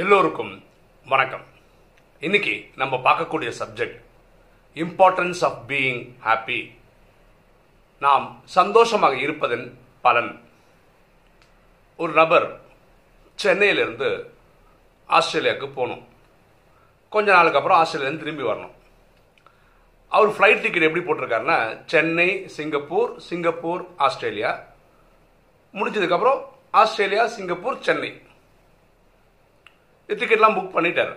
எல்லோருக்கும் வணக்கம். இன்னைக்கு நம்ம பார்க்கக்கூடிய subject importance of being happy. நாம் சந்தோஷமாக இருப்பதன் பலன். ஒரு நபர் சென்னையிலிருந்து ஆஸ்திரேலியாவுக்கு போகணும். கொஞ்ச நாளுக்கு அப்புறம் ஆஸ்திரேலியாவிலேருந்து திரும்பி வரணும். அவர் ஃப்ளைட் டிக்கெட் எப்படி போட்டிருக்காருன்னா, சென்னை சிங்கப்பூர், சிங்கப்பூர் ஆஸ்திரேலியா, முடிஞ்சதுக்கப்புறம் ஆஸ்திரேலியா சிங்கப்பூர் சென்னை, டிக்கெட்லாம் புக் பண்ணிட்டார்.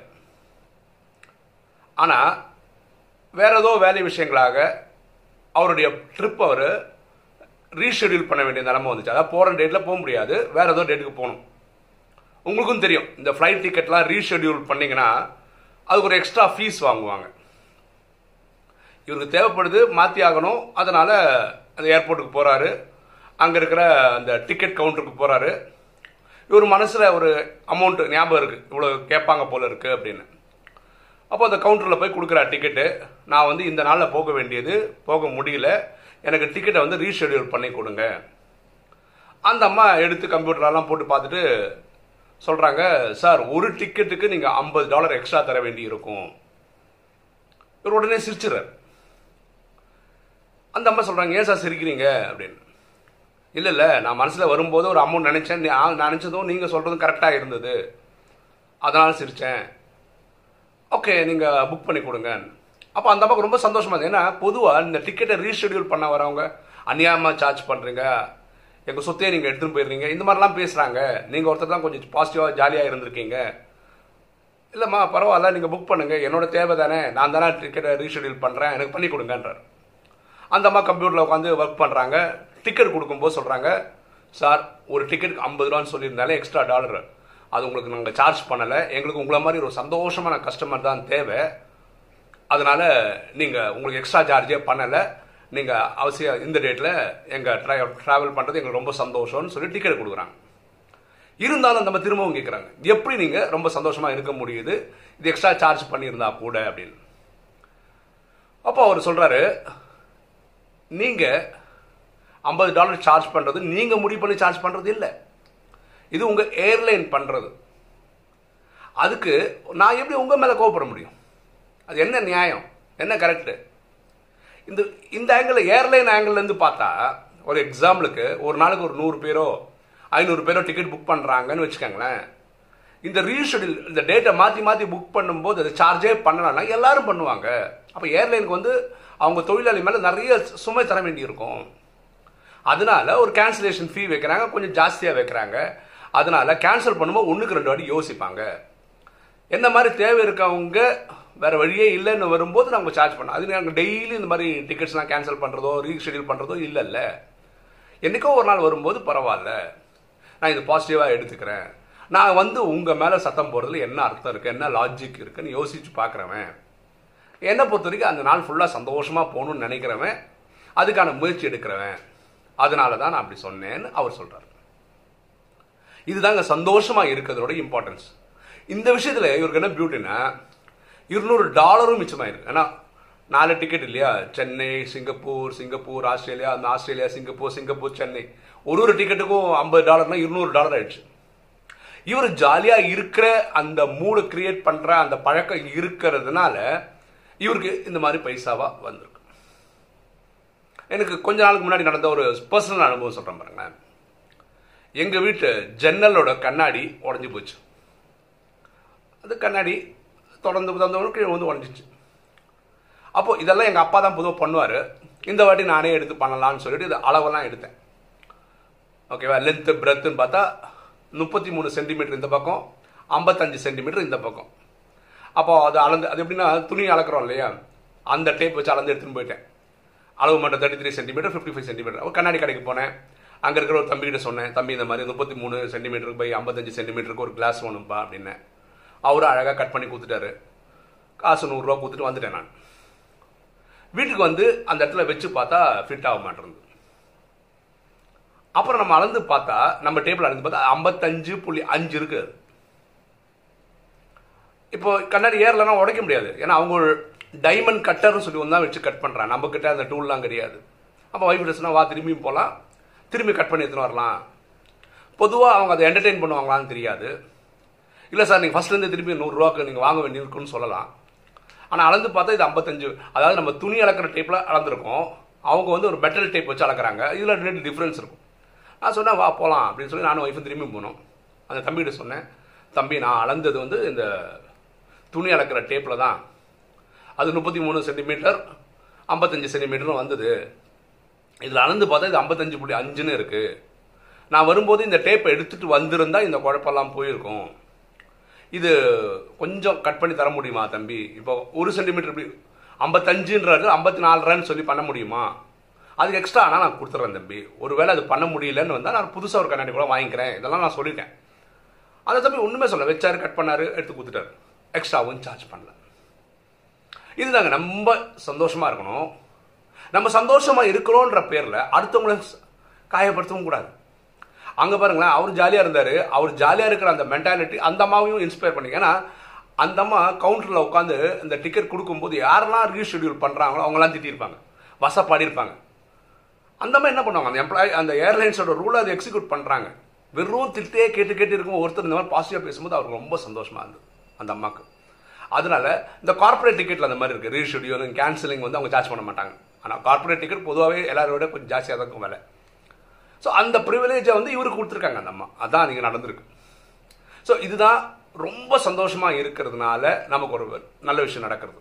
ஆனால் வேற ஏதோ வேலை விஷயங்களாக அவருடைய ட்ரிப் அவர் ரீஷெடியூல் பண்ண வேண்டிய நிலைமை வந்துச்சு. அதாவது போகிற டேட்டில் போக முடியாது, வேறு ஏதோ டேட்டுக்கு போகணும். உங்களுக்கும் தெரியும், இந்த ஃப்ளைட் டிக்கெட்லாம் ரீஷெடியூல் பண்ணிங்கன்னா அதுக்கு ஒரு எக்ஸ்ட்ரா ஃபீஸ் வாங்குவாங்க. இவருக்கு தேவைப்படுது, மாற்றி ஆகணும். அதனால் அந்த ஏர்போர்ட்டுக்கு போகிறாரு, அங்கே இருக்கிற அந்த டிக்கெட் கவுண்டருக்கு போகிறாரு. இவர் மனசில் ஒரு அமௌண்ட்டு ஞாபகம் இருக்குது, இவ்வளோ கேட்பாங்க போல் இருக்குது அப்படின்னு. அப்போ அந்த கவுண்டரில் போய் கொடுக்குற டிக்கெட்டு, நான் வந்து இந்த நாளில் போக வேண்டியது போக முடியல, எனக்கு டிக்கெட்டை வந்து ரீஷெடியூல் பண்ணி கொடுங்க. அந்த அம்மா எடுத்து கம்ப்யூட்டரெலாம் போட்டு பார்த்துட்டு சொல்கிறாங்க, சார் ஒரு டிக்கெட்டுக்கு நீங்கள் $50 எக்ஸ்ட்ரா தர வேண்டி இருக்கும். இவர் உடனே சிரிச்சுறார். அந்த அம்மா சொல்கிறாங்க, ஏன் சார் சிரிக்கிறீங்க அப்படின்னு. இல்லை, நான் மனசில் வரும்போது ஒரு அமௌண்ட் நினச்சேன், நினச்சதும் நீங்கள் சொல்கிறதும் கரெக்டாக இருந்தது, அதனால் சிரித்தேன். ஓகே, நீங்கள் புக் பண்ணி கொடுங்க. அப்போ அந்த அம்மாவுக்கு ரொம்ப சந்தோஷமாக இருந்தது. ஏன்னா பொதுவாக இந்த டிக்கெட்டை ரீஷெடியூல் பண்ண வரவங்க, அநியாயமாக சார்ஜ் பண்ணுறீங்க, எங்கள் சொத்தையை நீங்கள் எடுத்துகிட்டு போயிடுறீங்க, இந்த மாதிரிலாம் பேசுகிறாங்க. நீங்கள் ஒருத்தர் தான் கொஞ்சம் பாசிட்டிவாக ஜாலியாக இருந்திருக்கீங்க. இல்லைம்மா பரவாயில்ல, நீங்கள் புக் பண்ணுங்கள், என்னோட தேவை தானே, நான் தானே டிக்கெட்டை ரீஷெடியூல் பண்ணுறேன், எனக்கு பண்ணி கொடுங்கன்றார். அந்த அம்மா கம்ப்யூட்டரில் உட்காந்து ஒர்க் பண்ணுறாங்க. டிக்கெட் கொடுக்கும்போது சொல்கிறாங்க, சார் ஒரு டிக்கெட்டுக்கு $50 சொல்லியிருந்தாலே எக்ஸ்ட்ரா $, அது உங்களுக்கு நாங்கள் சார்ஜ் பண்ணலை, எங்களுக்கு உங்களை மாதிரி ஒரு சந்தோஷமான கஸ்டமர் தான் தேவை, அதனால் நீங்கள் உங்களுக்கு எக்ஸ்ட்ரா சார்ஜே பண்ணலை, நீங்கள் அவசியம் இந்த டேட்டில் எங்கள் ட்ராவல் பண்ணுறது எங்களுக்கு ரொம்ப சந்தோஷம்னு சொல்லி டிக்கெட் கொடுக்குறாங்க. இருந்தாலும் நம்ம திரும்பவும் கேட்குறாங்க, எப்படி நீங்கள் ரொம்ப சந்தோஷமாக இருக்க முடியுது, இது எக்ஸ்ட்ரா சார்ஜ் பண்ணியிருந்தா கூட அப்படின்னு. அப்போ அவர் சொல்கிறாரு, நீங்கள் $50 சார்ஜ் பண்ணுறது நீங்கள் முடிவு பண்ணி சார்ஜ் பண்ணுறது இல்லை, இது உங்கள் ஏர்லைன் பண்ணுறது, அதுக்கு நான் எப்படி உங்கள் மேலே கோவப்பட முடியும், அது என்ன நியாயம், என்ன கரெக்டு. இந்த ஆங்கிளில், ஏர்லைன் ஆங்கிள்லேருந்து பார்த்தா, ஒரு எக்ஸாம்பிளுக்கு ஒரு நாளுக்கு ஒரு 100 பேரோ 500 பேரோ டிக்கெட் புக் பண்ணுறாங்கன்னு வச்சுக்கோங்களேன். இந்த ரீஷெடியூல், இந்த டேட்டை மாற்றி மாற்றி புக் பண்ணும்போது அது சார்ஜே பண்ணலாம்னா எல்லோரும் பண்ணுவாங்க. அப்போ ஏர்லைனுக்கு வந்து அவங்க தொழிலாளி மேலே நிறைய சுமை தர வேண்டியிருக்கும். அதனால ஒரு கேன்சலேஷன் ஃபீ வைக்கிறாங்க, கொஞ்சம் ஜாஸ்தியாக வைக்கிறாங்க. அதனால் கேன்சல் பண்ணும்போது 1க்கு 2 வாட்டி யோசிப்பாங்க. என்ன மாதிரி தேவை இருக்கவங்க வேறு வழியே இல்லைன்னு வரும்போது நம்ம சார்ஜ் பண்ணோம். அது நாங்கள் டெய்லி இந்த மாதிரி டிக்கெட்ஸ்லாம் கேன்சல் பண்ணுறதோ ரீஷெடியூல் பண்ணுறதோ இல்லைல்ல, என்றைக்கோ ஒரு நாள் வரும்போது பரவாயில்ல, நான் இது பாசிட்டிவாக எடுத்துக்கிறேன், நான் வந்து உங்கள் மேலே சத்தம் போடுறதுல என்ன அர்த்தம் இருக்குது, என்ன லாஜிக் இருக்குதுன்னு யோசித்து பார்க்குறவன், என்னை பொறுத்த வரைக்கும் அந்த நாள் ஃபுல்லாக சந்தோஷமாக போகணுன்னு நினைக்கிறவன், அதுக்கான முயற்சி எடுக்கிறவன், அதனால தான் நான் அப்படி சொன்னேன்னு அவர் சொல்கிறார். இதுதாங்க சந்தோஷமாக இருக்கிறதோட இம்பார்ட்டன்ஸ். இந்த விஷயத்தில் இவருக்கு என்ன பியூட்டின்னா, $200 மிச்சமாயிருக்கு. ஏன்னா 4 டிக்கெட் இல்லையா, சென்னை சிங்கப்பூர், சிங்கப்பூர் ஆஸ்திரேலியா, அந்த ஆஸ்திரேலியா சிங்கப்பூர், சிங்கப்பூர் சென்னை, ஒரு டிக்கெட்டுக்கும் $50 $200 ஆயிடுச்சு. இவர் ஜாலியாக இருக்கிற அந்த மூடு கிரியேட் பண்ணுற அந்த பழக்கம் இருக்கிறதுனால இவருக்கு இந்த மாதிரி பைசாவாக வந்திருக்கு. எனக்கு கொஞ்ச நாளுக்கு முன்னாடி நடந்த ஒரு பர்சனல் அனுபவம் சொல்கிறேன் பாருங்களேன். எங்கள் வீட்டு ஜன்னலோட கண்ணாடி உடஞ்சி போச்சு. அது கண்ணாடி தொடர்ந்து கீழே வந்து உடஞ்சிச்சு. அப்போது இதெல்லாம் எங்கள் அப்பா தான் பொதுவாக பண்ணுவார். இந்த வாட்டி நானே எடுத்து பண்ணலான்னு சொல்லிட்டு இது அளவெல்லாம் எடுத்தேன். ஓகேவா, லென்த்து பிரெத்துன்னு பார்த்தா 33 சென்டிமீட்டர் இந்த பக்கம், 55 சென்டிமீட்டர் இந்த பக்கம். அப்போது அது அளந்து, அது எப்படின்னா துணி அளக்கிறோம் இல்லையா, அந்த டேப் வச்சு அளந்து எடுத்துன்னு போயிட்டேன். அளவு மட்டும் 33 சென்டிமீட்டர், 55 சென்டிமீட்டர். கண்ணாடி கடைக்கு போனேன். அங்கே இருக்கிற ஒரு தம்பிகிட்ட சொன்னேன், தம்பி இந்த மாதிரி 33 சென்டிமீட்டருக்கு போய் 55 சென்டிமீட்டருக்கு ஒரு கிளாஸ் வேணும்ப்பா அப்படின்னேன். அவரும் அழகாக கட் பண்ணி கொடுத்துட்டாரு. காசு $100 கொடுத்துட்டு வந்துட்டேன். நான் வீட்டுக்கு வந்து அந்த இடத்துல வச்சு பார்த்தா ஃபிட் ஆக மாட்டேருந்து. அப்புறம் நம்ம அளந்து பார்த்தா, நம்ம டேபிள் அளந்து பார்த்தா 55.5 இருக்கு. இப்போ கண்ணாடி ஏறலன்னா உடைக்க முடியாது, ஏன்னா அவங்க டைமண்ட் கட்டர்னு சொல்லி ஒன்றா வச்சு கட் பண்ணுறான். நம்மக்கிட்ட அந்த டூல்லாம் கிடையாது. அப்போ வைப்ரேஷனா வா திரும்பியும் போகலாம், திரும்பி கட் பண்ணி எடுத்துன்னு வரலாம். பொதுவாக அவங்க அதை என்டர்டெயின் பண்ணுவாங்களான்னு தெரியாது. இல்லை சார் நீங்கள் ஃபஸ்ட்லேருந்து திருப்பி 100 ரூபாய்க்கு நீங்கள் வாங்க வேண்டியிருக்குன்னு சொல்லலாம். ஆனால் அளந்து பார்த்தா இது 55, அதாவது நம்ம துணி அளக்கிற டேப்பில் அளந்துருக்கோம், அவங்க வந்து ஒரு மெட்டல் டேப் வச்சு அளக்குறாங்க, இதில் ரெண்டு டிஃப்ரென்ஸ் இருக்கும். நான் சொன்னேன் வா போகலாம் அப்படின்னு சொல்லி நானும் ஒய்ஃபும் திரும்பி போனோம். அந்த தம்பிகிட்ட சொன்னேன், தம்பி நான் அளந்தது வந்து இந்த துணி அளக்கிற டேப்பில் தான், அது 33 சென்டிமீட்டர் 55 சென்டிமீட்டரும் வந்தது, இதில் அளந்து பார்த்தா இது 55.5ன்னு இருக்குது. நான் வரும்போது இந்த டேப்பை எடுத்துகிட்டு வந்திருந்தால் இந்த குழப்பெல்லாம் போயிருக்கும். இது கொஞ்சம் கட் பண்ணி தர முடியுமா தம்பி? இப்போ 1 சென்டிமீட்டர் இப்படி 55ன்றது 54ன்னு சொல்லி பண்ண முடியுமா? அதுக்கு எக்ஸ்ட்ரா ஆனால் நான் கொடுத்துட்றேன் தம்பி, ஒருவேளை அது பண்ண முடியலன்னு வந்தால் நான் புதுசாக ஒரு கண்ணாடி கூட வாங்கிக்கிறேன், இதெல்லாம் நான் சொல்லிட்டேன். அதை தம்பி ஒன்றுமே சொல்ல வச்சார், கட் பண்ணார், எடுத்து கொடுத்துட்டார், எக்ஸ்ட்ராவும் சார்ஜ் பண்ணல. இது நாங்கள் ரொம்ப சந்தோஷமாக இருக்கணும். நம்ம சந்தோஷமாக இருக்கிறோன்ற பேரில் அடுத்தவங்கள காயப்படுத்தவும் கூடாது. அங்கே பாருங்களேன், அவர் ஜாலியாக இருந்தார், அவர் ஜாலியாக இருக்கிற அந்த மென்டாலிட்டி அந்த அம்மாவையும் இன்ஸ்பயர் பண்ணி. ஏன்னா அந்த அம்மா கவுண்டரில் உட்காந்து இந்த டிக்கெட் கொடுக்கும்போது யாரெல்லாம் ரீஷெடியூல் பண்ணுறாங்களோ அவங்களாம் திட்டியிருப்பாங்க, வசப்பாடியிருப்பாங்க. அந்த மாதிரி என்ன பண்ணுவாங்க, அந்த எம்ப்ளாயி அந்த ஏர்லைன்ஸோட ரூலை அதை எக்ஸிக்யூட் பண்ணுறாங்க. வெறும் திட்டே கேட்டு இருக்கும் ஒருத்தர் இந்த மாதிரி பாசிட்டிவாக பேசும்போது அவருக்கு ரொம்ப சந்தோஷமாக இருந்தது அந்த அம்மாவுக்கு. அதனால இந்த கார்பரேட் டிக்கெட்டில் அந்த மாதிரி இருக்குது, ரீஷெடியூலிங் கேன்சலிங் வந்து அவங்க சார்ஜ் பண்ண மாட்டாங்க. ஆனால் கார்பரேட் டிக்கெட் பொதுவாகவே எல்லாரோட கொஞ்சம் ஜாஸ்தியாக தான் இருக்கும் விலை. ஸோ அந்த ப்ரிவிலேஜை வந்து இவருக்கு கொடுத்துருக்காங்க அந்த அம்மா, அதான் நீங்கள் நடந்திருக்கு. ஸோ இதுதான் ரொம்ப சந்தோஷமாக இருக்கிறதுனால நமக்கு ஒரு நல்ல விஷயம் நடக்கிறது.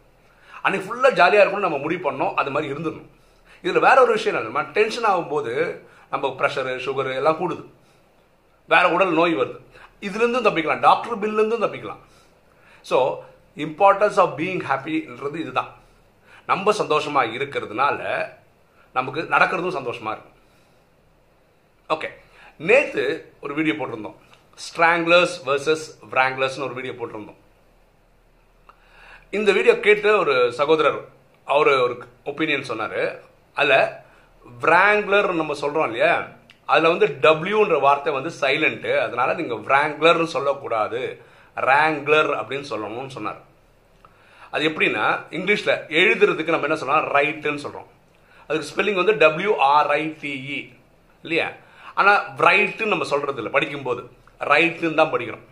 அன்றைக்கி ஃபுல்லாக ஜாலியாக இருக்கணும்னு நம்ம முடிவு பண்ணோம், அது மாதிரி இருந்துடணும். இதில் வேற ஒரு விஷயம் என்னன்னா, டென்ஷன் ஆகும்போது நம்ம ப்ரெஷரு சுகரு எல்லாம் கூடுது, வேற உடல் நோய் வருது, இதுலேருந்தும் தப்பிக்கலாம், டாக்டர் பில்லேருந்தும் தப்பிக்கலாம். ஸோ இம்பார்ட்டன்ஸ் ஆஃப் பீயிங் ஹாப்பின்றது இதுதான். நம்ம சந்தோஷமாக இருக்கிறதுனால நமக்கு நடக்கிறதும் சந்தோஷமாக இருக்கும். ஓகே, நேற்று ஒரு வீடியோ போட்டிருந்தோம், ஸ்ட்ராங்லர்ஸ் வர்சஸ் விராங்லர்ஸ்னு ஒரு வீடியோ போட்டிருந்தோம். இந்த வீடியோ கேட்டு ஒரு சகோதரர் அவர் ஒரு ஒப்பீனியன் சொன்னார். அதில் விராங்லர் நம்ம சொல்கிறோம் இல்லையா, அதில் வந்து டபிள்யூன்ற வார்த்தை வந்து சைலண்ட்டு, அதனால் நீங்கள் விராங்லர்னு சொல்லக்கூடாது, ராங்லர் அப்படின்னு சொல்லணும்னு சொன்னார். அது எப்படின்னா, இங்கிலீஷில் எழுதுறதுக்கு நம்ம என்ன சொல்லலாம், ரைட்டுன்னு சொல்கிறோம், அதுக்கு ஸ்பெல்லிங் வந்து WRITE இல்லையா. ஆனால் ரைட்டுன்னு நம்ம சொல்கிறது இல்லை, படிக்கும்போது ரைட்டுன்னு தான் படிக்கிறோம்.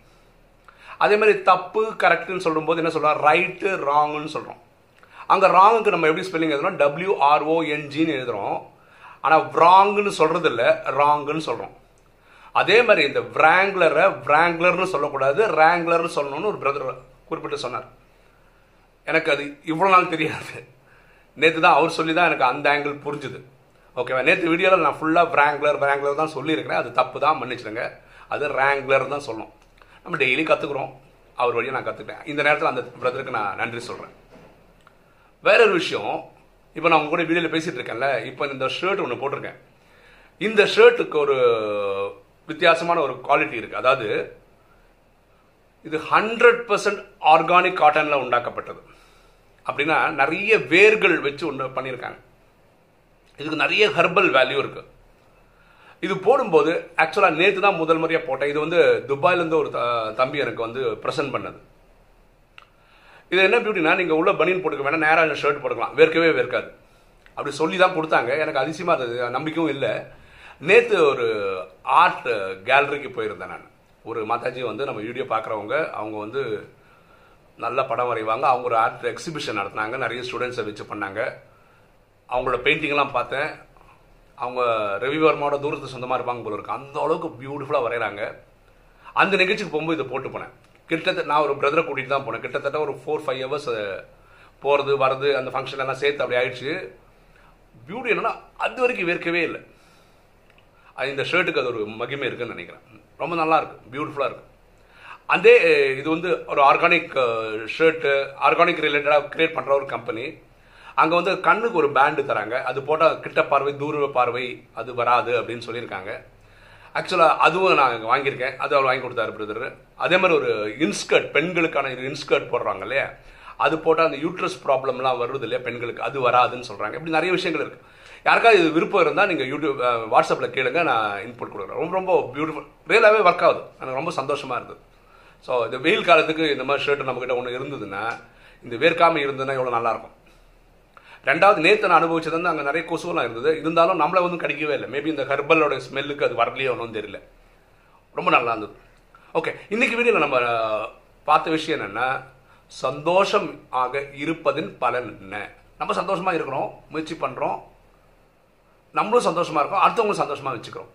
அதே மாதிரி தப்பு கரெக்டுன்னு சொல்லும்போது என்ன சொல்கிறோம், ரைட்டு ராங்குன்னு சொல்கிறோம். அங்கே ராங்குக்கு நம்ம எப்படி ஸ்பெல்லிங் எழுதுகிறோம், WRONGன்னு எழுதுகிறோம். ஆனால் ராங்குன்னு சொல்கிறது இல்லை, ராங்குன்னு சொல்கிறோம். அதே மாதிரி இந்த விராங்லரை விராங்லர்னு சொல்லக்கூடாது, ராங்லர்னு சொல்லணும்னு ஒரு பிரதர் குறிப்பிட்டு சொன்னார். எனக்கு அது இவ்வளோ நாள் தெரியாது, நேற்று தான் அவர் சொல்லி தான் எனக்கு அந்த ஆங்கிள் புரிஞ்சுது. ஓகேவா, நேற்று வீடியோவில் நான் ஃபுல்லாக விராங்லர் விராங்லர் தான் சொல்லியிருக்கிறேன், அது தப்பு தான், மன்னிச்சிடுங்க, அது ராங்லர் தான் சொல்லணும். நம்ம டெய்லி கற்றுக்குறோம், அவர் வழியாக நான் கற்றுக்கிட்டேன். இந்த நேரத்தில் அந்த பிரதருக்கு நான் நன்றி சொல்கிறேன். வேறொரு விஷயம், இப்போ நான் உங்க கூட வீடியோவில் பேசிகிட்டு இருக்கேன்ல, இப்போ இந்த ஷர்ட் ஒன்று போட்டிருக்கேன், இந்த ஷர்ட்டுக்கு ஒரு வித்தியாசமான ஒரு குவாலிட்டி இருக்குது. அதாவது இது 100% ஆர்கானிக் காட்டனில் உண்டாக்கப்பட்டது. அப்படின்னா நிறைய வேர்கள் வச்சு ஒன்று பண்ணியிருக்காங்க, இதுக்கு நிறைய ஹெர்பல் வேல்யூ இருக்குது. இது போடும்போது ஆக்சுவலாக நேற்று தான் முதல் முறையாக போட்டேன். இது வந்து துபாயிலேருந்து ஒரு தம்பி எனக்கு வந்து ப்ரெசென்ட் பண்ணது. இது என்ன பியூட்டினா, நீங்கள் உள்ள பனியன் போட்டுக்க வேணாம், நேராக ஷர்ட் போட்டுக்கலாம், வேர்க்கவே வேர்க்காது அப்படி சொல்லி தான் கொடுத்தாங்க. எனக்கு அதிசயமாக இருந்தது, நம்பிக்கையும் இல்லை. நேற்று ஒரு ஆர்ட் கேலரிக்கு போயிருந்தேன் நான். ஒரு மாதாஜி வந்து நம்ம வீடியோ பார்க்குறவங்க, அவங்க வந்து நல்ல படம் வரைவாங்க, அவங்க ஒரு ஆர்ட் எக்ஸிபிஷன் நடத்தினாங்க, நிறைய ஸ்டூடெண்ட்ஸை வச்சு பண்ணாங்க. அவங்களோட பெயிண்டிங்லாம் பார்த்தேன். அவங்க ரவிவர்மாவோட தூரத்து சொந்தமாக இருப்பாங்க போல இருக்கு, அந்த அளவுக்கு பியூட்டிஃபுல்லாக வரைகிறாங்க. அந்த நிகழ்ச்சிக்கு போகும்போது இதை போட்டு போனேன். கிட்டத்தட்ட நான் ஒரு பிரதரை கூட்டிகிட்டு தான் போனேன், கிட்டத்தட்ட ஒரு 4-5 hours போகிறது வர்றது, அந்த ஃபங்க்ஷன் எல்லாம் சேர்த்து அப்படி ஆயிடுச்சு. பியூட்டி என்னன்னா அது வரைக்கும் வேர்க்கவே இல்லை. அது இந்த ஷர்ட்டுக்கு அது ஒரு மகிமை இருக்குன்னு நினைக்கிறேன். ரொம்ப நல்லா இருக்கு, பியூட்டிஃபுல்லாக இருக்கு. அதே இது வந்து ஒரு ஆர்கானிக் ஷர்ட்டு, ஆர்கானிக் ரிலேட்டடாக கிரியேட் பண்ணுற ஒரு கம்பெனி. அங்கே வந்து கண்ணுக்கு ஒரு பேண்டு தராங்க, அது போட்டால் கிட்ட பார்வை தூர பார்வை அது வராது அப்படின்னு சொல்லியிருக்காங்க. ஆக்சுவலாக அதுவும் நான் வாங்கியிருக்கேன், அது அவர் வாங்கி கொடுத்தாரு பிரதர். அதே மாதிரி ஒரு இன்ஸ்கர்ட், பெண்களுக்கான இன்ஸ்கர்ட் போடுறாங்க இல்லையா, அது போட்டால் அந்த யூட்ரஸ் ப்ராப்ளம்லாம் வருது இல்லையா பெண்களுக்கு, அது வராதுன்னு சொல்கிறாங்க. இப்படி நிறைய விஷயங்கள் இருக்குது. யாருக்காவது இது விருப்பம் இருந்தால் நீங்கள் யூடியூப் வாட்ஸ்அப்பில் கேளுங்க, நான் இன்புட் கொடுக்குறேன். ரொம்ப ரொம்ப பியூட்டிஃபுல், ரியலாகவே ஒர்க் ஆகுது, எனக்கு ரொம்ப சந்தோஷமாக இருந்தது. ஸோ இந்த வெயில் காலத்துக்கு இந்த மாதிரி ஷர்ட்டு நம்மக்கிட்ட ஒன்று இருந்ததுன்னா, இந்த வேர்க்காமல் இருந்ததுன்னா எவ்வளோ நல்லாயிருக்கும். ரெண்டாவது நேற்று நான் அனுபவிச்சது வந்து அங்கே நிறைய கொசுவெல்லாம் இருந்தது, இருந்தாலும் நம்மளை வந்து கடிக்கவே இல்லை. மேபி இந்த ஹெர்பலோட ஸ்மெல்லுக்கு அது வரலையே ஒன்றும் தெரியல, ரொம்ப நல்லா இருந்தது. ஓகே, இன்னைக்கு வீடியோவில் நம்ம பார்த்த விஷயம் என்னென்னா, சந்தோஷம் ஆக இருப்பதின் பலன் என்ன. நம்ம சந்தோஷமாக இருக்கிறோம், முயற்சி பண்ணுறோம், நம்மளும் சந்தோஷமாக இருக்கோம், அடுத்தவங்களும் சந்தோஷமாக வச்சுக்கிறோம்.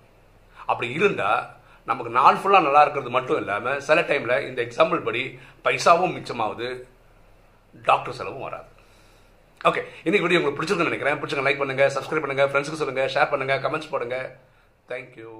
அப்படி இருந்தால் நமக்கு நாள் ஃபுல்லாக நல்லா இருக்கிறது மட்டும் இல்லாமல் சில டைமில் இந்த எக்ஸாம்பிள் படி பைசாவும் மிச்சமாகுது, டாக்டர் செலவும் வராது. ஓகே, இன்னைக்கு வீடியோ உங்களுக்கு பிடிச்சிருக்குன்னு நினைக்கிறேன். பிடிச்சிருக்கேன் லைக் பண்ணுங்கள், சப்ஸ்கிரைப் பண்ணுங்கள், ஃப்ரெண்ட்ஸுக்கு சொல்லுங்கள், ஷேர் பண்ணுங்கள், கமெண்ட்ஸ் போடுங்கள். தேங்க்யூ.